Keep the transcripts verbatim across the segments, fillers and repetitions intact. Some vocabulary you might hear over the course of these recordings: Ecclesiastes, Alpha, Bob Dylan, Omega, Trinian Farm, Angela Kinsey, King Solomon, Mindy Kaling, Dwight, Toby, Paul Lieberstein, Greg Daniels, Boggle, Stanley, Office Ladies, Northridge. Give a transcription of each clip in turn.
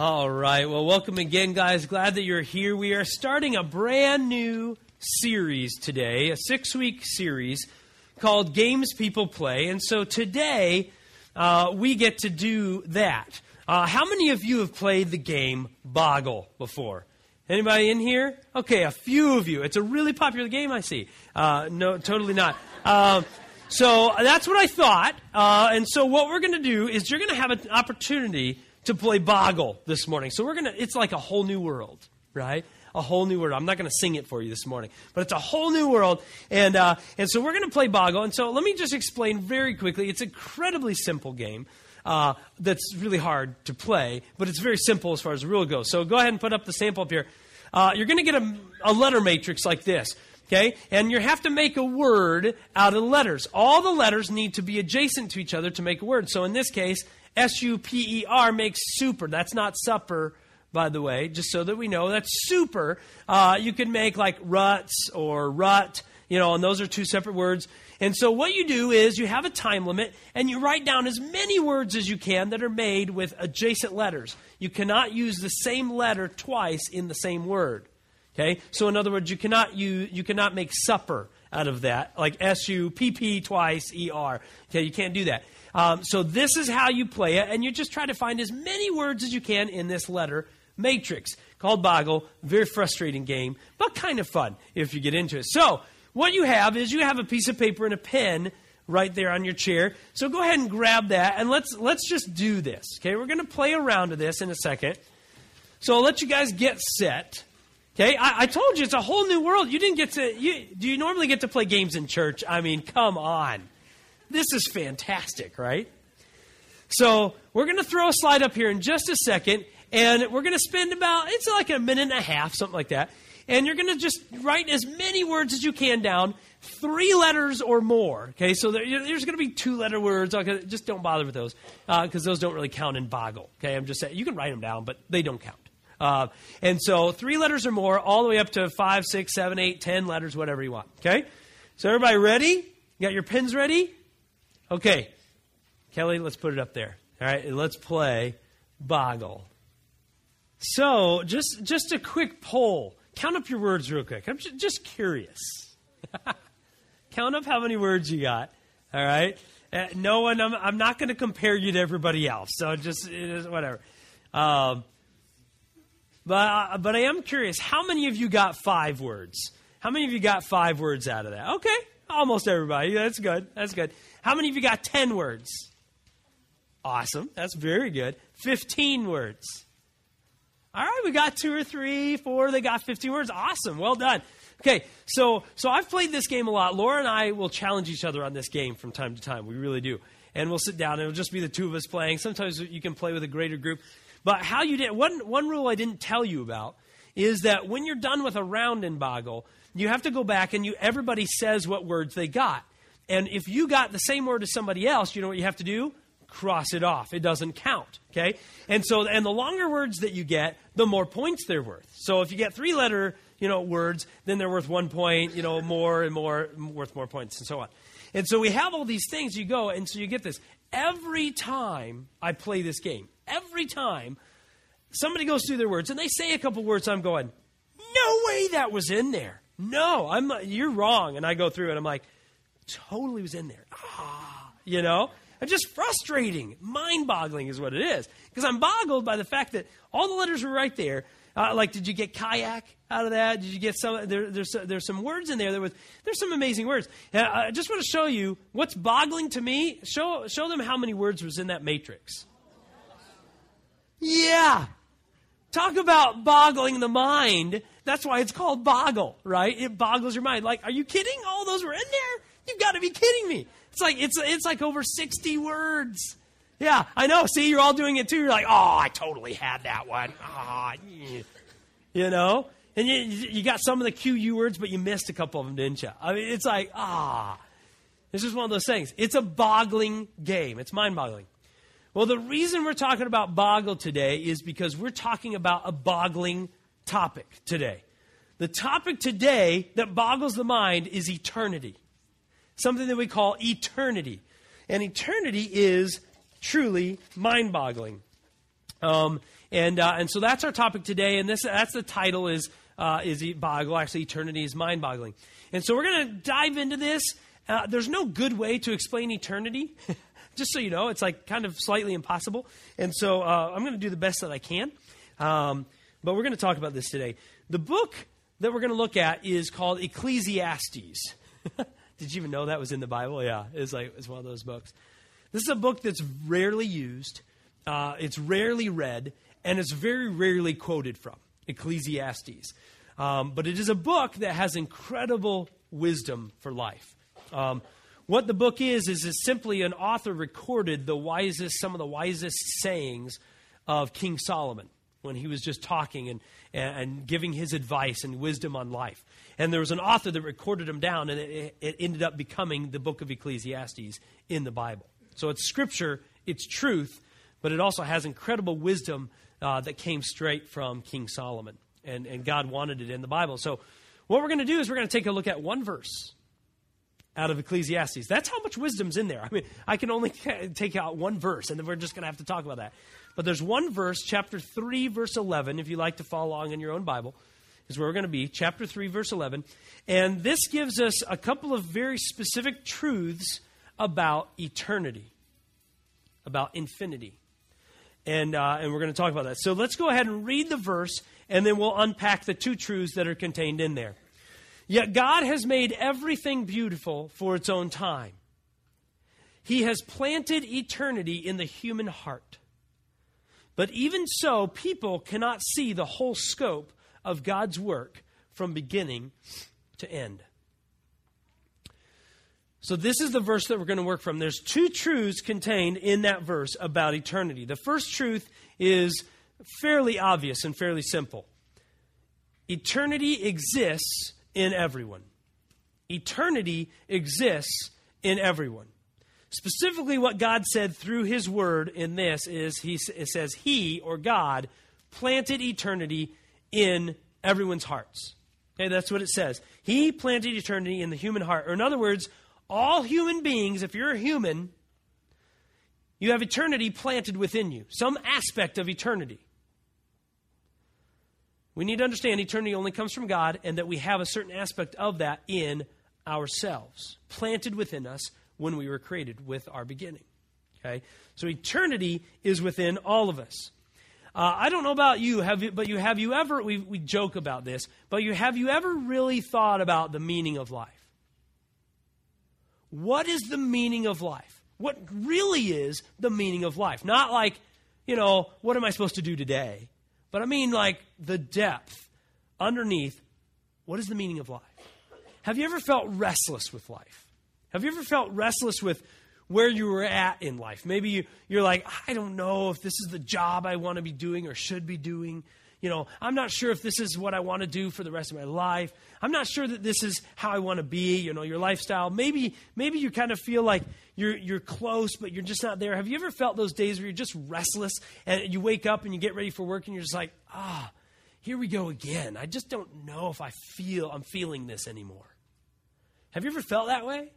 All right. Well, welcome again, guys. Glad that you're here. We are starting a brand new series today, a six-week series called Games People Play. And so today uh, we get to do that. Uh, how many of you have played the game Boggle before? Anybody in here? Okay, a few of you. It's a really popular game, I see. Uh, no, totally not. Um, so that's what I thought. Uh, and so what we're going to do is you're going to have an opportunity to play Boggle this morning. So we're going to, it's like a whole new world, right? A whole new world. I'm not going to sing it for you this morning, but it's a whole new world. And uh, and so we're going to play Boggle. And so let me just explain very quickly. It's an incredibly simple game. Uh, that's really hard to play, but it's very simple as far as the rule goes. So go ahead and put up the sample up here. Uh, you're going to get a, a letter matrix like this, okay? And you have to make a word out of letters. All the letters need to be adjacent to each other to make a word. So in this case, S U P E R makes super. That's not supper, by the way, just so that we know. That's super. Uh, you can make like ruts or rut, you know, and those are two separate words. And so what you do is you have a time limit, and you write down as many words as you can that are made with adjacent letters. You cannot use the same letter twice in the same word. Okay? So in other words, you cannot use, you cannot make supper out of that, like S U P P twice E R. Okay? You can't do that. Um, so this is how you play it, and you just try to find as many words as you can in this letter matrix called Boggle. Very frustrating game, but kind of fun if you get into it. So what you have is you have a piece of paper and a pen right there on your chair. So go ahead and grab that, and let's let's just do this. Okay, we're going to play around to this in a second. So I'll let you guys get set. Okay, I, I told you it's a whole new world. You didn't get to. You, do you normally get to play games in church? I mean, come on, this is fantastic, right? So we're going to throw a slide up here in just a second, and we're going to spend about it's like a minute and a half, something like that. And you're going to just write as many words as you can down, three letters or more. Okay, so there, there's going to be two-letter words. Okay, just don't bother with those because uh, those don't really count in Boggle. Okay, I'm just saying you can write them down, but they don't count. Uh, and so three letters or more, all the way up to five, six, seven, eight, ten letters, whatever you want. Okay, so everybody ready? You got your pens ready? Okay, Kelly, let's put it up there. All right, and let's play Boggle. So just just a quick poll. Count up your words real quick. I'm just curious. Count up how many words you got. All right. Uh, no one. I'm, I'm not going to compare you to everybody else. So just it is, whatever. Um, but but I am curious. How many of you got five words? How many of you got five words out of that? Okay, almost everybody. That's good. That's good. How many of you got ten words? Awesome. That's very good. Fifteen words. All right, we got two or three, four, they got fifteen words. Awesome, well done. Okay, so so I've played this game a lot. Laura and I will challenge each other on this game from time to time. We really do. And we'll sit down, and it'll just be the two of us playing. Sometimes you can play with a greater group. But how you did one one rule I didn't tell you about is that when you're done with a round in Boggle, you have to go back and you everybody says what words they got. And if you got the same word as somebody else, you know what you have to do? Cross it off. It doesn't count, okay? And so, and the longer words that you get, the more points they're worth. So if you get three-letter, you know, words, then they're worth one point, you know, more and more, worth more points and so on. And so we have all these things. You go, and so you get this. Every time I play this game, every time somebody goes through their words, and they say a couple words, I'm going, no way that was in there. No, I'm not, you're wrong. And I go through, and I'm like, totally was in there. Ah, you know? It's just frustrating. Mind-boggling is what it is. Because I'm boggled by the fact that all the letters were right there. Uh, like, did you get kayak out of that? Did you get some? There, there's, there's some words in there. There was, there's some amazing words. And I just want to show you what's boggling to me. Show, show them how many words was in that matrix. Yeah. Talk about boggling the mind. That's why it's called Boggle, right? It boggles your mind. Like, are you kidding? All those were in there? You've got to be kidding me. It's like it's it's like over sixty words. Yeah, I know. See, you're all doing it too. You're like, oh, I totally had that one. Oh, yeah. You know? And you, you got some of the Q U words, but you missed a couple of them, didn't you? I mean, it's like, ah. Oh. This is one of those things. It's a boggling game. It's mind-boggling. Well, the reason we're talking about Boggle today is because we're talking about a boggling topic today. The topic today that boggles the mind is eternity. Something that we call eternity. And eternity is truly mind-boggling. Um, and uh, and so that's our topic today, and this that's the title is uh, is Boggle. Actually, eternity is mind-boggling. And so we're going to dive into this. Uh, there's no good way to explain eternity. Just so you know, it's like kind of slightly impossible. And so uh, I'm going to do the best that I can. Um, but we're going to talk about this today. The book that we're going to look at is called Ecclesiastes. Did you even know that was in the Bible? Yeah, it's like it's one of those books. This is a book that's rarely used. Uh, it's rarely read, and it's very rarely quoted from, Ecclesiastes. Um, but it is a book that has incredible wisdom for life. Um, what the book is, is is simply an author recorded the wisest, some of the wisest sayings of King Solomon when he was just talking and, and giving his advice and wisdom on life. And there was an author that recorded them down, and it, it ended up becoming the book of Ecclesiastes in the Bible. So it's scripture, it's truth, but it also has incredible wisdom uh, that came straight from King Solomon. And, and God wanted it in the Bible. So what we're going to do is we're going to take a look at one verse out of Ecclesiastes. That's how much wisdom's in there. I mean, I can only take out one verse, and then we're just going to have to talk about that. But there's one verse, chapter three, verse eleven, if you like to follow along in your own Bible, is where we're going to be, chapter three, verse eleven. And this gives us a couple of very specific truths about eternity, about infinity. And uh, and we're going to talk about that. So let's go ahead and read the verse, and then we'll unpack the two truths that are contained in there. Yet God has made everything beautiful for its own time. He has planted eternity in the human heart. But even so, people cannot see the whole scope of God's work from beginning to end. So this is the verse that we're going to work from. There's two truths contained in that verse about eternity. The first truth is fairly obvious and fairly simple. Eternity exists in everyone. Eternity exists in everyone. Specifically, what God said through his word in this is he it says he, or God, planted eternity in everyone's hearts. Okay, that's what it says. He planted eternity in the human heart. Or in other words, all human beings, if you're a human, you have eternity planted within you, some aspect of eternity. We need to understand eternity only comes from God, and that we have a certain aspect of that in ourselves, planted within us when we were created with our beginning. Okay, so eternity is within all of us. Uh, I don't know about you, have you, but you have you ever? We we joke about this, but you have you ever really thought about the meaning of life? What is the meaning of life? What really is the meaning of life? Not like, you know, what am I supposed to do today? But I mean, like, the depth underneath, what is the meaning of life? Have you ever felt restless with life? Have you ever felt restless with where you were at in life? Maybe you, you're like, I don't know if this is the job I want to be doing or should be doing. You know, I'm not sure if this is what I want to do for the rest of my life. I'm not sure that this is how I want to be, you know, your lifestyle. Maybe maybe you kind of feel like you're you're close, but you're just not there. Have you ever felt those days where you're just restless and you wake up and you get ready for work and you're just like, ah, here we go again. I just don't know if I feel, I'm feeling this anymore. Have you ever felt that way?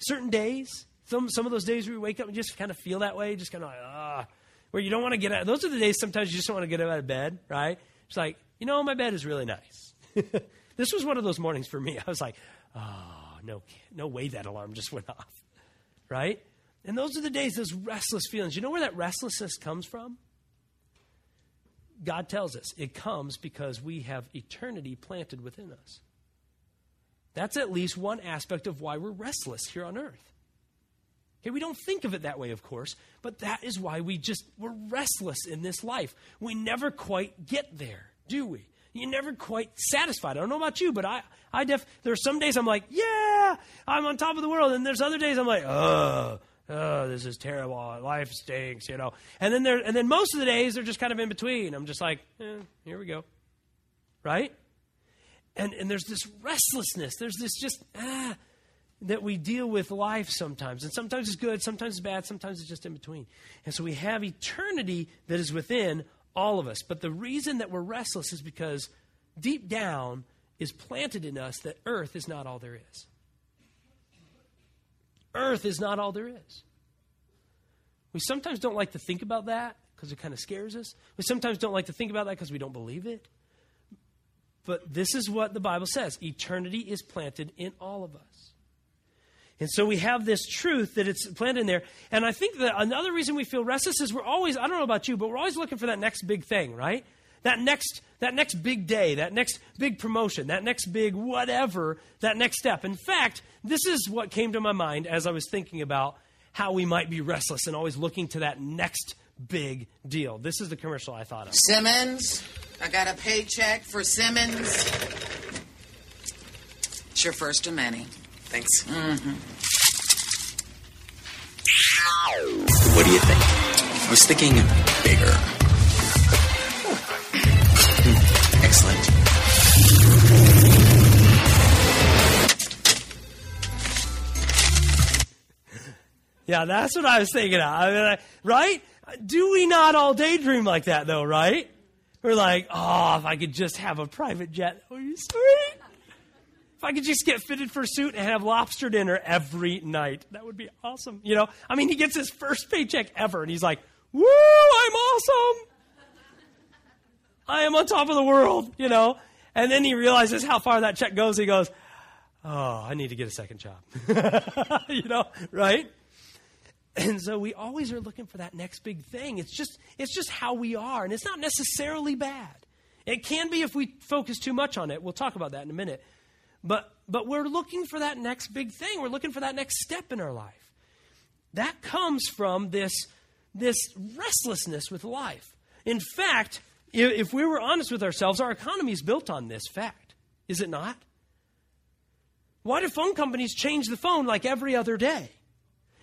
Certain days, some some of those days where you wake up and you just kind of feel that way, just kind of like, ah, where you don't want to get out. Those are the days sometimes you just don't want to get out of bed, right? It's like, you know, my bed is really nice. This was one of those mornings for me. I was like, oh, no, no way that alarm just went off, right? And those are the days, those restless feelings. You know where that restlessness comes from? God tells us it comes because we have eternity planted within us. That's at least one aspect of why we're restless here on earth. Okay, we don't think of it that way, of course, but that is why we just, we're restless in this life. We never quite get there, do we? You're never quite satisfied. I don't know about you, but I, I def, there are some days I'm like, yeah, I'm on top of the world. And there's other days I'm like, oh, oh, this is terrible. Life stinks, you know. And then there, and then most of the days they're just kind of in between. I'm just like, eh, here we go, right? And and there's this restlessness. There's this just, ah, that we deal with life sometimes. And sometimes it's good, sometimes it's bad, sometimes it's just in between. And so we have eternity that is within all of us. But the reason that we're restless is because deep down is planted in us that earth is not all there is. Earth is not all there is. We sometimes don't like to think about that because it kind of scares us. We sometimes don't like to think about that because we don't believe it. But this is what the Bible says. Eternity is planted in all of us. And so we have this truth that it's planted in there. And I think that another reason we feel restless is we're always, I don't know about you, but we're always looking for that next big thing, right? That next that next big day, that next big promotion, that next big whatever, that next step. In fact, this is what came to my mind as I was thinking about how we might be restless and always looking to that next big deal. This is the commercial I thought of. Simmons, I got a paycheck for Simmons. It's your first of many. Thanks. Mm-hmm. What do you think? I was thinking bigger. Excellent. Yeah, that's what I was thinking of. I mean, I, right? Do we not all daydream like that, though, right? We're like, oh, if I could just have a private jet, that would be sweet. If I could just get fitted for a suit and have lobster dinner every night, that would be awesome. You know, I mean, he gets his first paycheck ever, and he's like, woo, I'm awesome. I am on top of the world, you know. And then he realizes how far that check goes. He goes, oh, I need to get a second job, you know, right? And so we always are looking for that next big thing. It's just it's just how we are, and it's not necessarily bad. It can be if we focus too much on it. We'll talk about that in a minute. But but we're looking for that next big thing. We're looking for that next step in our life. That comes from this, this restlessness with life. In fact, if we were honest with ourselves, our economy is built on this fact. Is it not? Why do phone companies change the phone like every other day?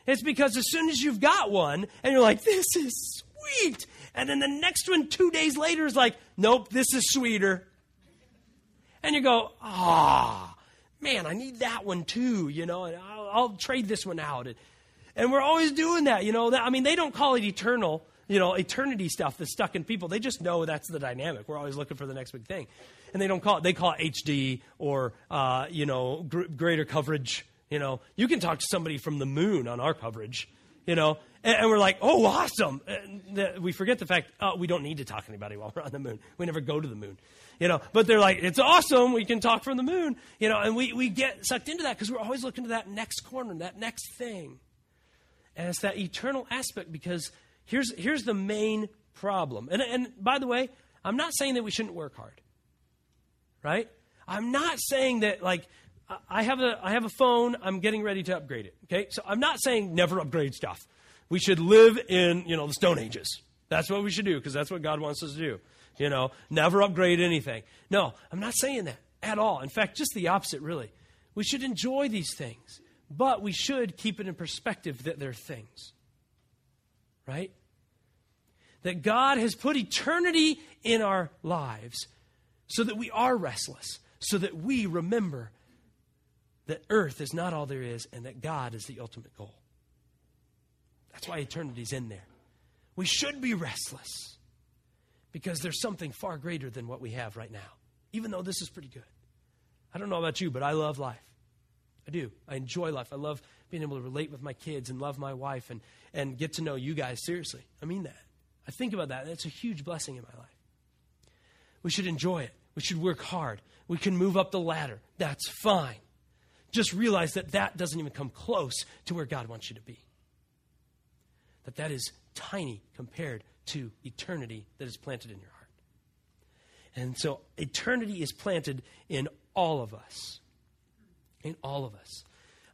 It's because as soon as you've got one and you're like, this is sweet. And then the next one two days later is like, nope, this is sweeter. And you go, ah, man, I need that one too, you know, and I'll, I'll trade this one out. And, and we're always doing that, you know. That, I mean, they don't call it eternal, you know, eternity stuff that's stuck in people. They just know that's the dynamic. We're always looking for the next big thing. And they don't call it, they call it H D or, uh, you know, gr- greater coverage. You know, you can talk to somebody from the moon on our coverage, you know, and, and we're like, oh, awesome. The, we forget the fact uh, we don't need to talk to anybody while we're on the moon. We never go to the moon, you know, but they're like, it's awesome. We can talk from the moon, you know, and we, we get sucked into that because we're always looking to that next corner, that next thing. And it's that eternal aspect because here's here's the main problem. And, and by the way, I'm not saying that we shouldn't work hard, right? I'm not saying that like, I have a I have a phone. I'm getting ready to upgrade it. Okay, so I'm not saying never upgrade stuff. We should live in, you know, the Stone Ages. That's what we should do because that's what God wants us to do. You know, never upgrade anything. No, I'm not saying that at all. In fact, just the opposite, really. We should enjoy these things, but we should keep it in perspective that they're things, right? That God has put eternity in our lives so that we are restless, so that we remember that earth is not all there is and that God is the ultimate goal. That's why eternity's in there. We should be restless because there's something far greater than what we have right now, even though this is pretty good. I don't know about you, but I love life. I do. I enjoy life. I love being able to relate with my kids and love my wife and, and get to know you guys seriously. I mean that. I think about that. That's a huge blessing in my life. We should enjoy it. We should work hard. We can move up the ladder. That's fine. Just realize that that doesn't even come close to where God wants you to be. That that is tiny compared to eternity that is planted in your heart. And so eternity is planted in all of us. In all of us.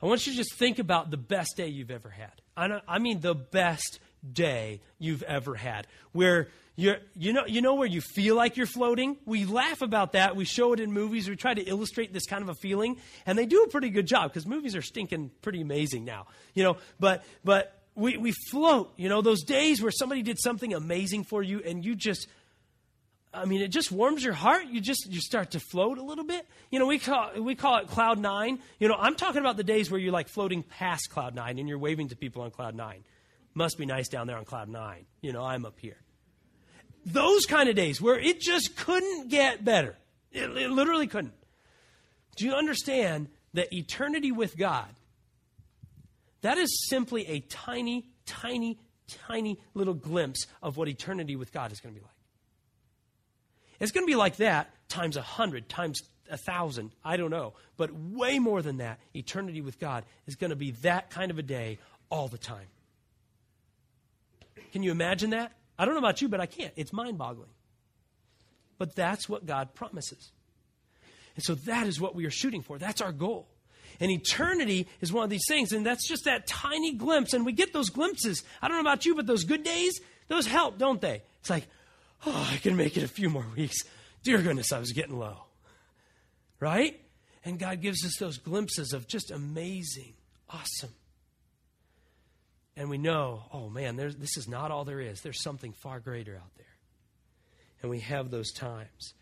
I want you to just think about the best day you've ever had. I, I mean the best day you've ever had. Where you're, you know, you know where you feel like you're floating? We laugh about that. We show it in movies. We try to illustrate this kind of a feeling. And they do a pretty good job because movies are stinking pretty amazing now. You know, but but we, we float. You know, those days where somebody did something amazing for you and you just, I mean, it just warms your heart. You just you start to float a little bit. You know, we call, we call it cloud nine. You know, I'm talking about the days where you're like floating past cloud nine and you're waving to people on cloud nine. Must be nice down there on cloud nine. You know, I'm up here. Those kind of days where it just couldn't get better. It, it literally couldn't. Do you understand that eternity with God, that is simply a tiny, tiny, tiny little glimpse of what eternity with God is going to be like. It's going to be like that times a hundred, times a thousand, I don't know. But way more than that, eternity with God is going to be that kind of a day all the time. Can you imagine that? I don't know about you, but I can't. It's mind-boggling. But that's what God promises. And so that is what we are shooting for. That's our goal. And eternity is one of these things, and that's just that tiny glimpse, and we get those glimpses. I don't know about you, but those good days, those help, don't they? It's like, oh, I can make it a few more weeks. Dear goodness, I was getting low. Right? And God gives us those glimpses of just amazing, awesome. And we know, oh man, there's, this is not all there is. There's something far greater out there. And we have those times.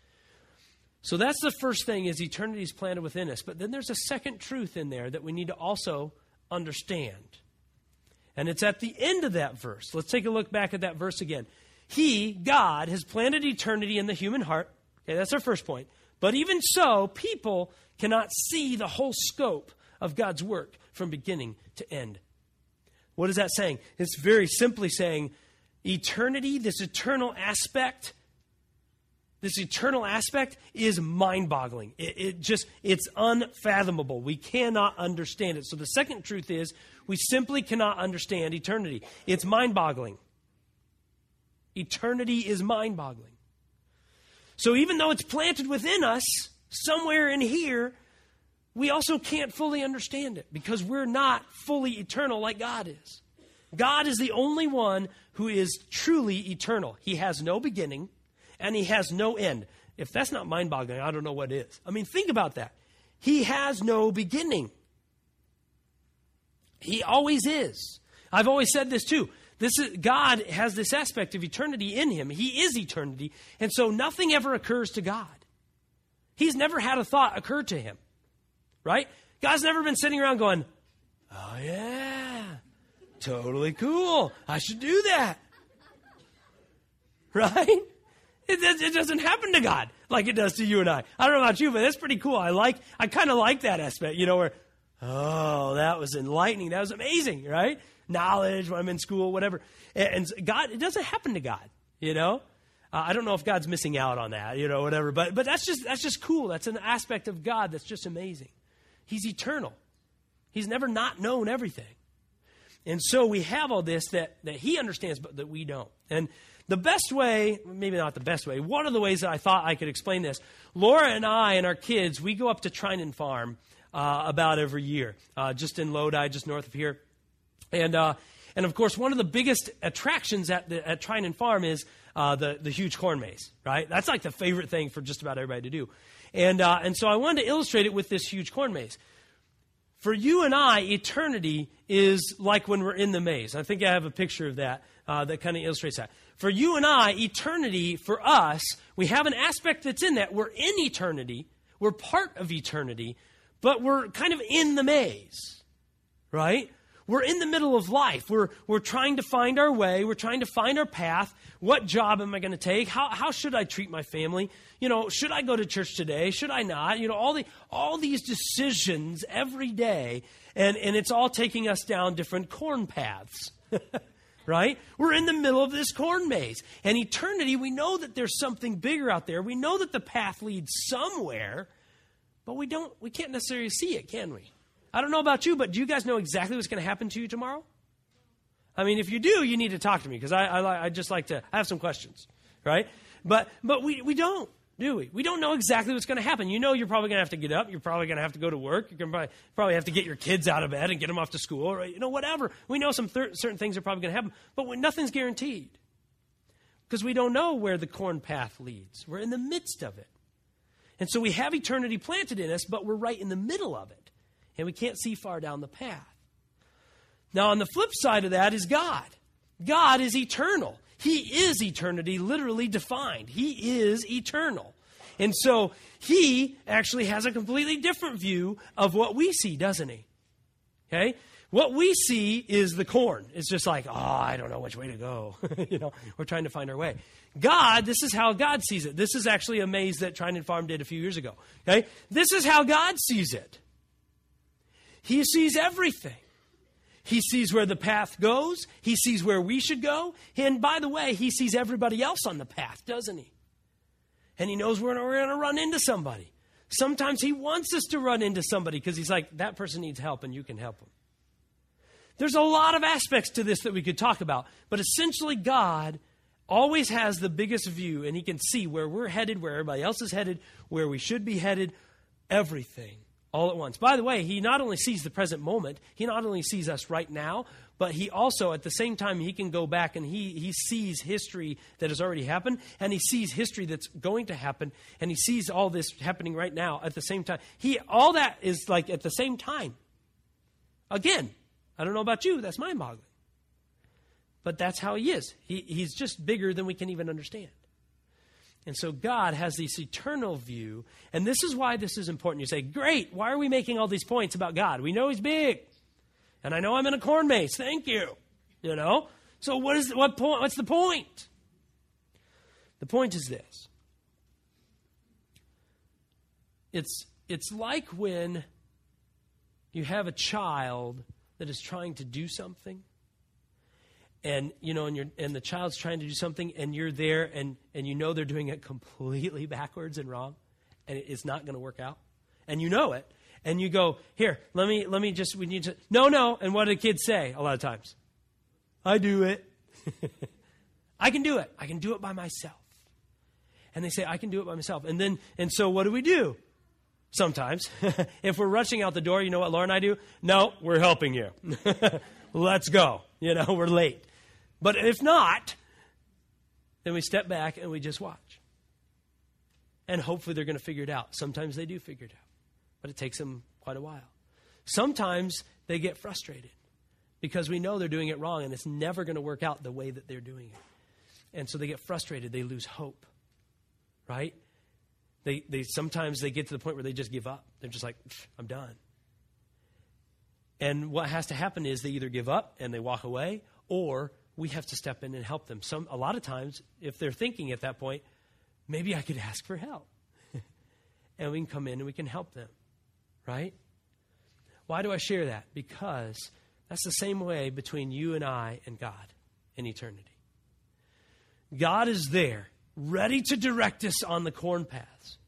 So that's the first thing, is eternity is planted within us. But then there's a second truth in there that we need to also understand. And it's at the end of that verse. Let's take a look back at that verse again. He, God, has planted eternity in the human heart. Okay, that's our first point. But even so, people cannot see the whole scope of God's work from beginning to end. What is that saying? It's very simply saying eternity, this eternal aspect, this eternal aspect is mind-boggling. It, it just, it's unfathomable. We cannot understand it. So the second truth is we simply cannot understand eternity. It's mind-boggling. Eternity is mind-boggling. So even though it's planted within us, somewhere in here, we also can't fully understand it because we're not fully eternal like God is. God is the only one who is truly eternal. He has no beginning and he has no end. If that's not mind-boggling, I don't know what is. I mean, think about that. He has no beginning. He always is. I've always said this too. This is, God has this aspect of eternity in him. He is eternity. And so nothing ever occurs to God. He's never had a thought occur to him, right? God's never been sitting around going, oh yeah, totally cool. I should do that, right? It, it, it doesn't happen to God like it does to you and I. I don't know about you, but that's pretty cool. I like, I kind of like that aspect, you know, where, oh, that was enlightening. That was amazing, right? Knowledge when I'm in school, whatever. And God, it doesn't happen to God, you know? Uh, I don't know if God's missing out on that, you know, whatever. But but that's just that's just cool. That's an aspect of God that's just amazing. He's eternal. He's never not known everything. And so we have all this that, that he understands, but that we don't. And the best way, maybe not the best way, one of the ways that I thought I could explain this, Laura and I and our kids, we go up to Trinian Farm uh, about every year, uh, just in Lodi, just north of here. And, uh, and of course, one of the biggest attractions at, the, at Trinian Farm is uh, the, the huge corn maze, right? That's like the favorite thing for just about everybody to do. And, uh, and so I wanted to illustrate it with this huge corn maze. For you and I, eternity is like when we're in the maze. I think I have a picture of that uh, that kind of illustrates that. For you and I, eternity, for us, we have an aspect that's in that. We're in eternity. We're part of eternity, but we're kind of in the maze, right? We're in the middle of life. We're, we're trying to find our way. We're trying to find our path. What job am I going to take? How, how should I treat my family? You know, should I go to church today? Should I not? You know, all the, all these decisions every day, and, and it's all taking us down different corn paths, right? We're in the middle of this corn maze. And eternity, we know that there's something bigger out there. We know that the path leads somewhere, but we don't, we can't necessarily see it, can we? I don't know about you, but do you guys know exactly what's going to happen to you tomorrow? I mean, if you do, you need to talk to me because I, I, I just like to I have some questions, right? But but we, we don't, do we? We don't know exactly what's going to happen. You know you're probably going to have to get up. You're probably going to have to go to work. You're going to probably, probably have to get your kids out of bed and get them off to school, right? You know, whatever. We know some thir- certain things are probably going to happen, but when, nothing's guaranteed because we don't know where the corn path leads. We're in the midst of it. And so we have eternity planted in us, but we're right in the middle of it. And we can't see far down the path. Now, on the flip side of that is God. God is eternal. He is eternity, literally defined. He is eternal. And so he actually has a completely different view of what we see, doesn't he? Okay? What we see is the corn. It's just like, oh, I don't know which way to go. You know, we're trying to find our way. God, this is how God sees it. This is actually a maze that Trinian Farm did a few years ago. Okay? This is how God sees it. He sees everything. He sees where the path goes. He sees where we should go. And by the way, he sees everybody else on the path, doesn't he? And he knows we're going to run into somebody. Sometimes he wants us to run into somebody because he's like, that person needs help and you can help them. There's a lot of aspects to this that we could talk about. But essentially, God always has the biggest view, and he can see where we're headed, where everybody else is headed, where we should be headed, everything. All at once. By the way, he not only sees the present moment, he not only sees us right now, but he also, at the same time, he can go back and he, he sees history that has already happened, and he sees history that's going to happen, and he sees all this happening right now at the same time. He, all that is like at the same time. Again, I don't know about you, that's mind-boggling. But that's how he is. He, he's just bigger than we can even understand. And so God has this eternal view, and this is why this is important. You say, great, why are we making all these points about God? We know he's big, and I know I'm in a corn maze. Thank you. You know? So what is what point? What's the point? The point is this. It's, it's like when you have a child that is trying to do something. And, you know, and, you're, and the child's trying to do something and you're there and, and you know they're doing it completely backwards and wrong and it's not going to work out. And you know it. And you go, here, let me, let me just, we need to, no, no. And what do kids say a lot of times? I do it. I can do it. I can do it by myself. And they say, I can do it by myself. And then, and so what do we do? Sometimes, if we're rushing out the door, you know what Laura and I do? No, we're helping you. Let's go. You know, we're late. But if not, then we step back and we just watch. And hopefully they're going to figure it out. Sometimes they do figure it out, but it takes them quite a while. Sometimes they get frustrated because we know they're doing it wrong and it's never going to work out the way that they're doing it. And so they get frustrated. They lose hope, right? They, they sometimes they get to the point where they just give up. They're just like, I'm done. And what has to happen is they either give up and they walk away, or we have to step in and help them. Some, a lot of times, if they're thinking at that point, maybe I could ask for help. And we can come in and we can help them, right? Why do I share that? Because that's the same way between you and I and God in eternity. God is there, ready to direct us on the corn paths.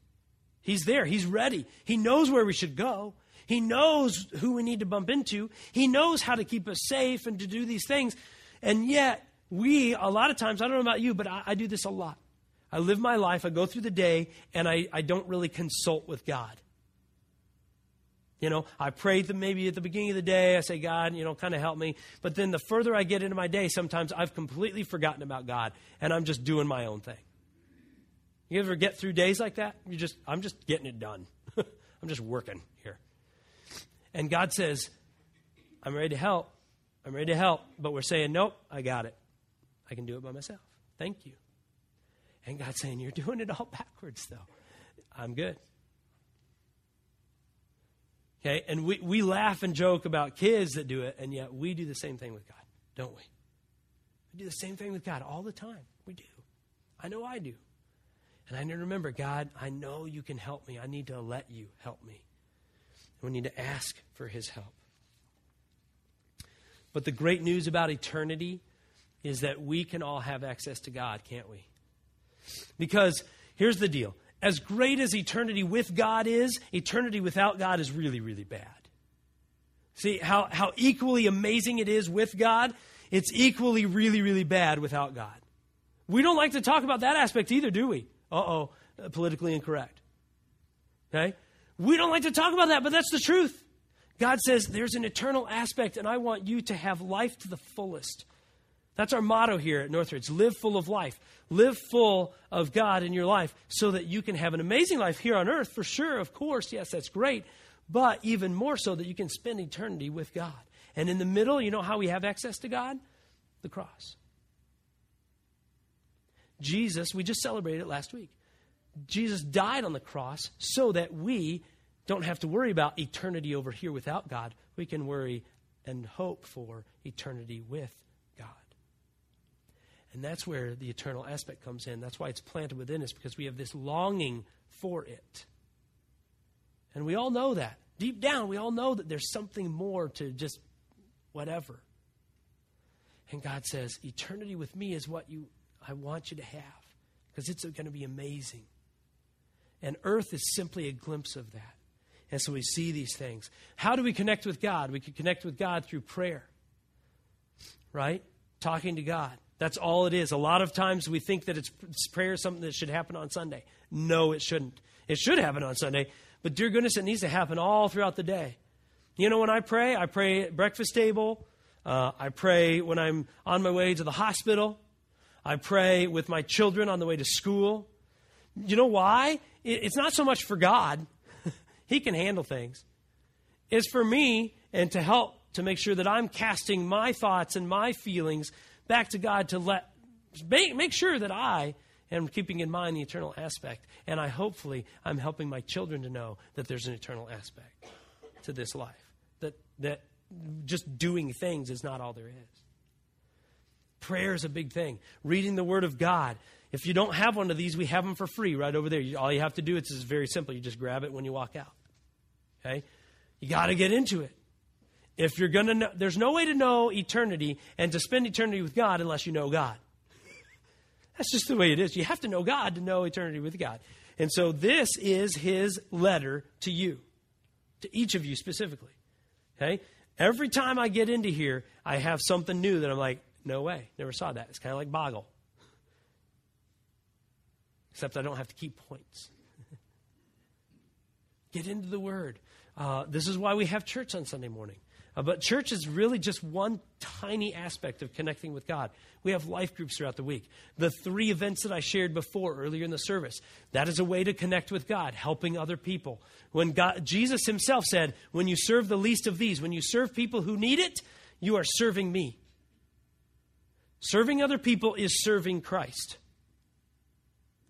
He's there. He's ready. He knows where we should go. He knows who we need to bump into. He knows how to keep us safe and to do these things. And yet we, a lot of times, I don't know about you, but I, I do this a lot. I live my life. I go through the day and I, I don't really consult with God. You know, I pray that maybe at the beginning of the day, I say, God, you know, kind of help me. But then the further I get into my day, sometimes I've completely forgotten about God and I'm just doing my own thing. You ever get through days like that? You just, I'm just getting it done. I'm just working here. And God says, I'm ready to help. I'm ready to help. But we're saying, nope, I got it. I can do it by myself. Thank you. And God's saying, you're doing it all backwards, though. I'm good. Okay, and we, we laugh and joke about kids that do it, and yet we do the same thing with God, don't we? We do the same thing with God all the time. We do. I know I do. And I need to remember, God, I know you can help me. I need to let you help me. We need to ask for his help. But the great news about eternity is that we can all have access to God, can't we? Because here's the deal. As great as eternity with God is, eternity without God is really, really bad. See how, how equally amazing it is with God? It's equally really, really bad without God. We don't like to talk about that aspect either, do we? Uh-oh, politically incorrect. Okay? We don't like to talk about that, but that's the truth. God says there's an eternal aspect, and I want you to have life to the fullest. That's our motto here at Northridge. Live full of life. Live full of God in your life so that you can have an amazing life here on earth, for sure, of course. Yes, that's great. But even more so that you can spend eternity with God. And in the middle, you know how we have access to God? The cross. Jesus, we just celebrated it last week. Jesus died on the cross so that we don't have to worry about eternity over here without God. We can worry and hope for eternity with God. And that's where the eternal aspect comes in. That's why it's planted within us, because we have this longing for it. And we all know that. Deep down, we all know that there's something more to just whatever. And God says, eternity with me is what you I want you to have, because it's going to be amazing. And earth is simply a glimpse of that. And so we see these things. How do we connect with God? We can connect with God through prayer, right? Talking to God. That's all it is. A lot of times we think that it's prayer is something that should happen on Sunday. No, it shouldn't. It should happen on Sunday, but dear goodness, it needs to happen all throughout the day. You know, when I pray, I pray at breakfast table. Uh, I pray when I'm on my way to the hospital. I pray with my children on the way to school. You know why? It's not so much for God. He can handle things. It's for me and to help to make sure that I'm casting my thoughts and my feelings back to God to let make sure that I am keeping in mind the eternal aspect. And I hopefully I'm helping my children to know that there's an eternal aspect to this life, that that just doing things is not all there is. Prayer is a big thing. Reading the Word of God. If you don't have one of these, we have them for free right over there. All you have to do is it's very simple. You just grab it when you walk out. Okay? You got to get into it. If you're going to know, there's no way to know eternity and to spend eternity with God unless you know God. That's just the way it is. You have to know God to know eternity with God. And so this is his letter to you, to each of you specifically. Okay? Every time I get into here, I have something new that I'm like, no way. Never saw that. It's kind of like Boggle. Except I don't have to keep points. Get into the Word. Uh, this is why we have church on Sunday morning. Uh, but church is really just one tiny aspect of connecting with God. We have life groups throughout the week. The three events that I shared before, earlier in the service, that is a way to connect with God, helping other people. When God, Jesus himself said, when you serve the least of these, when you serve people who need it, you are serving me. Serving other people is serving Christ.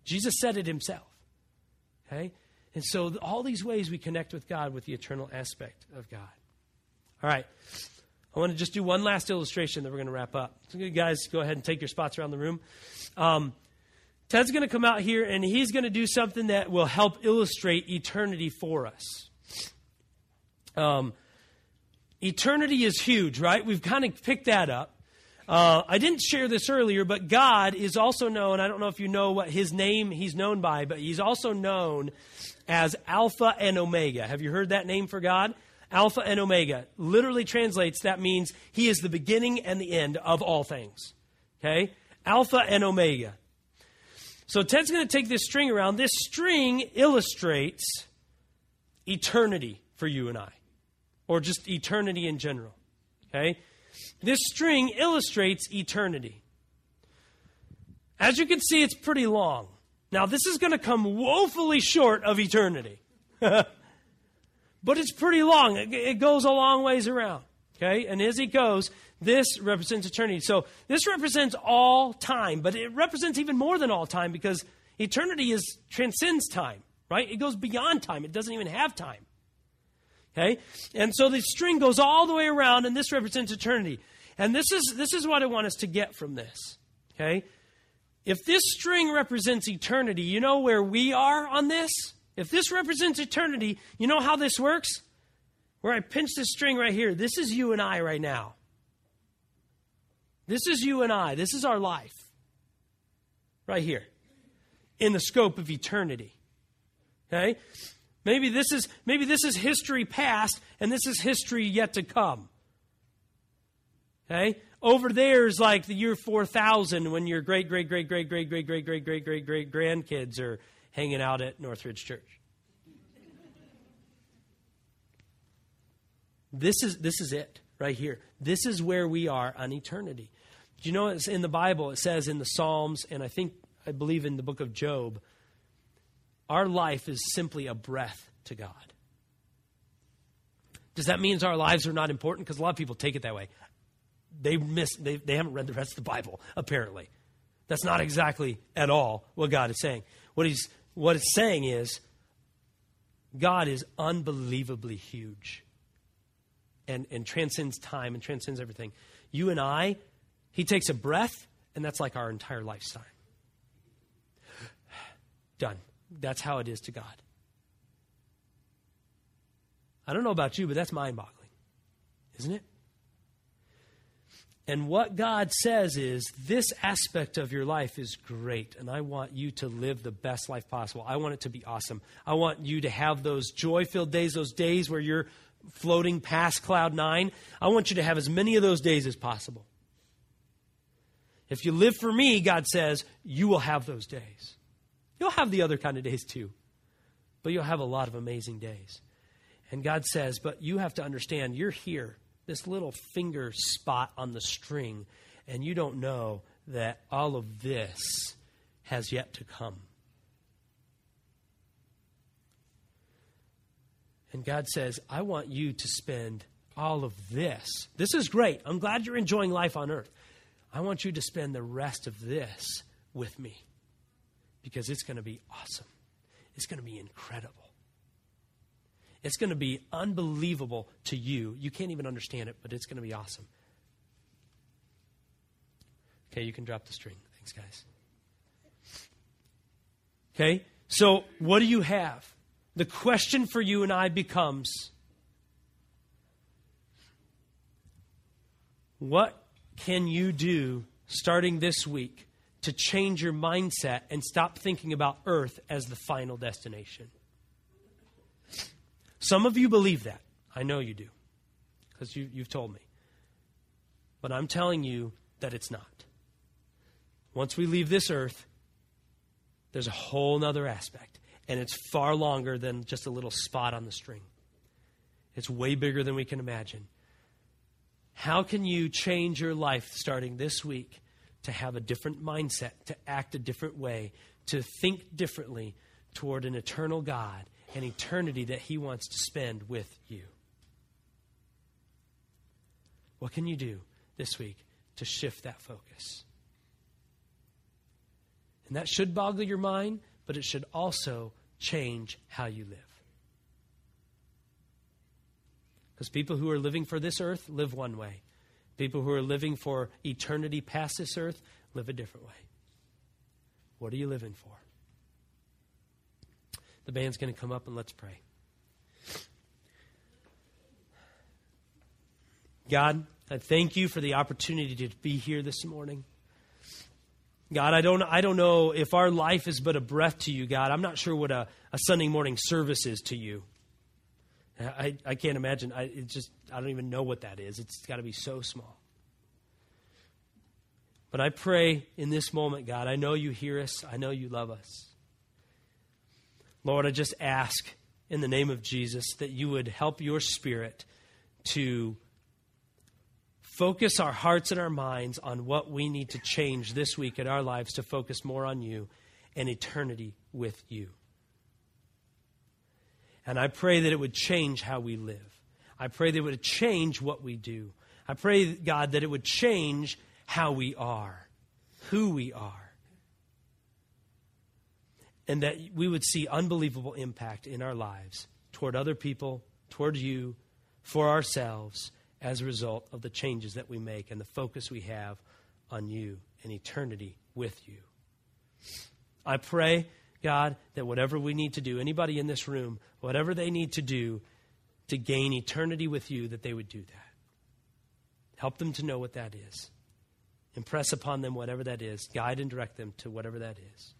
Jesus said it himself. Okay? And so all these ways we connect with God with the eternal aspect of God. All right. I want to just do one last illustration that we're going to wrap up. So you guys go ahead and take your spots around the room. Um, Ted's going to come out here and he's going to do something that will help illustrate eternity for us. Um, eternity is huge, right? We've kind of picked that up. Uh, I didn't share this earlier, but God is also known, I don't know if you know what his name he's known by, but he's also known as Alpha and Omega. Have you heard that name for God? Alpha and Omega. Literally translates, that means he is the beginning and the end of all things. Okay? Alpha and Omega. So Ted's going to take this string around. This string illustrates eternity for you and I, or just eternity in general. Okay? This string illustrates eternity. As you can see, it's pretty long. Now, this is going to come woefully short of eternity. But it's pretty long. It, it goes a long ways around. Okay? And as it goes, this represents eternity. So this represents all time, but it represents even more than all time because eternity is transcends time, right? It goes beyond time. It doesn't even have time. Okay? And so the string goes all the way around, and this represents eternity. And this is this is what I want us to get from this. Okay? If this string represents eternity, you know where we are on this? If this represents eternity, you know how this works? Where I pinch this string right here, this is you and I right now. This is you and I. This is our life. Right here. In the scope of eternity. Okay? Maybe this is maybe this is history past, and this is history yet to come. Okay? Over there is like the year four thousand when your great, great, great, great, great, great, great, great, great, great, great grandkids are hanging out at Northridge Church. This is this is it right here. This is where we are on eternity. Do you know it's in the Bible? It says in the Psalms, and I think I believe in the book of Job. Our life is simply a breath to God. Does that mean our lives are not important? Because a lot of people take it that way. They miss. They, they haven't read the rest of the Bible, apparently. That's not exactly at all what God is saying. What he's what it's saying is God is unbelievably huge and, and transcends time and transcends everything. You and I, he takes a breath, and that's like our entire lifetime. Done. That's how it is to God. I don't know about you, but that's mind-boggling, isn't it? And what God says is, this aspect of your life is great, and I want you to live the best life possible. I want it to be awesome. I want you to have those joy-filled days, those days where you're floating past cloud nine. I want you to have as many of those days as possible. If you live for me, God says, you will have those days. You'll have the other kind of days too, but you'll have a lot of amazing days. And God says, but you have to understand, you're here, this little finger spot on the string, and you don't know that all of this has yet to come. And God says, I want you to spend all of this. This is great. I'm glad you're enjoying life on earth. I want you to spend the rest of this with me, because it's going to be awesome. It's going to be incredible. It's going to be unbelievable to you. You can't even understand it, but it's going to be awesome. Okay, you can drop the string. Thanks, guys. Okay, so what do you have? The question for you and I becomes, what can you do starting this week to change your mindset and stop thinking about earth as the final destination? Some of you believe that. I know you do, because you, you've told me. But I'm telling you that it's not. Once we leave this earth, there's a whole other aspect. And it's far longer than just a little spot on the string. It's way bigger than we can imagine. How can you change your life starting this week to have a different mindset, to act a different way, to think differently toward an eternal God, an eternity that he wants to spend with you? What can you do this week to shift that focus? And that should boggle your mind, but it should also change how you live. Because people who are living for this earth live one way. People who are living for eternity past this earth live a different way. What are you living for? The band's going to come up and let's pray. God, I thank you for the opportunity to be here this morning. God, I don't I don't know if our life is but a breath to you, God. I'm not sure what a, a Sunday morning service is to you. I, I can't imagine. I it just I don't even know what that is. It's got to be so small. But I pray in this moment, God, I know you hear us. I know you love us. Lord, I just ask in the name of Jesus that you would help your Spirit to focus our hearts and our minds on what we need to change this week in our lives to focus more on you and eternity with you. And I pray that it would change how we live. I pray that it would change what we do. I pray, God, that it would change how we are, who we are, and that we would see unbelievable impact in our lives toward other people, toward you, for ourselves, as a result of the changes that we make and the focus we have on you and eternity with you. I pray, God, that whatever we need to do, anybody in this room, whatever they need to do to gain eternity with you, that they would do that. Help them to know what that is. Impress upon them whatever that is. Guide and direct them to whatever that is.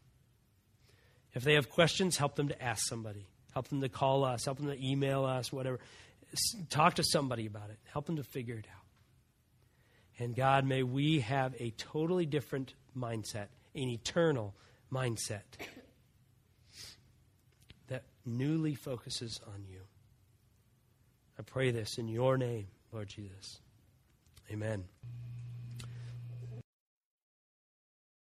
If they have questions, help them to ask somebody. Help them to call us. Help them to email us, whatever. Talk to somebody about it. Help them to figure it out. And God, may we have a totally different mindset, an eternal mindset that newly focuses on you. I pray this in your name, Lord Jesus. Amen.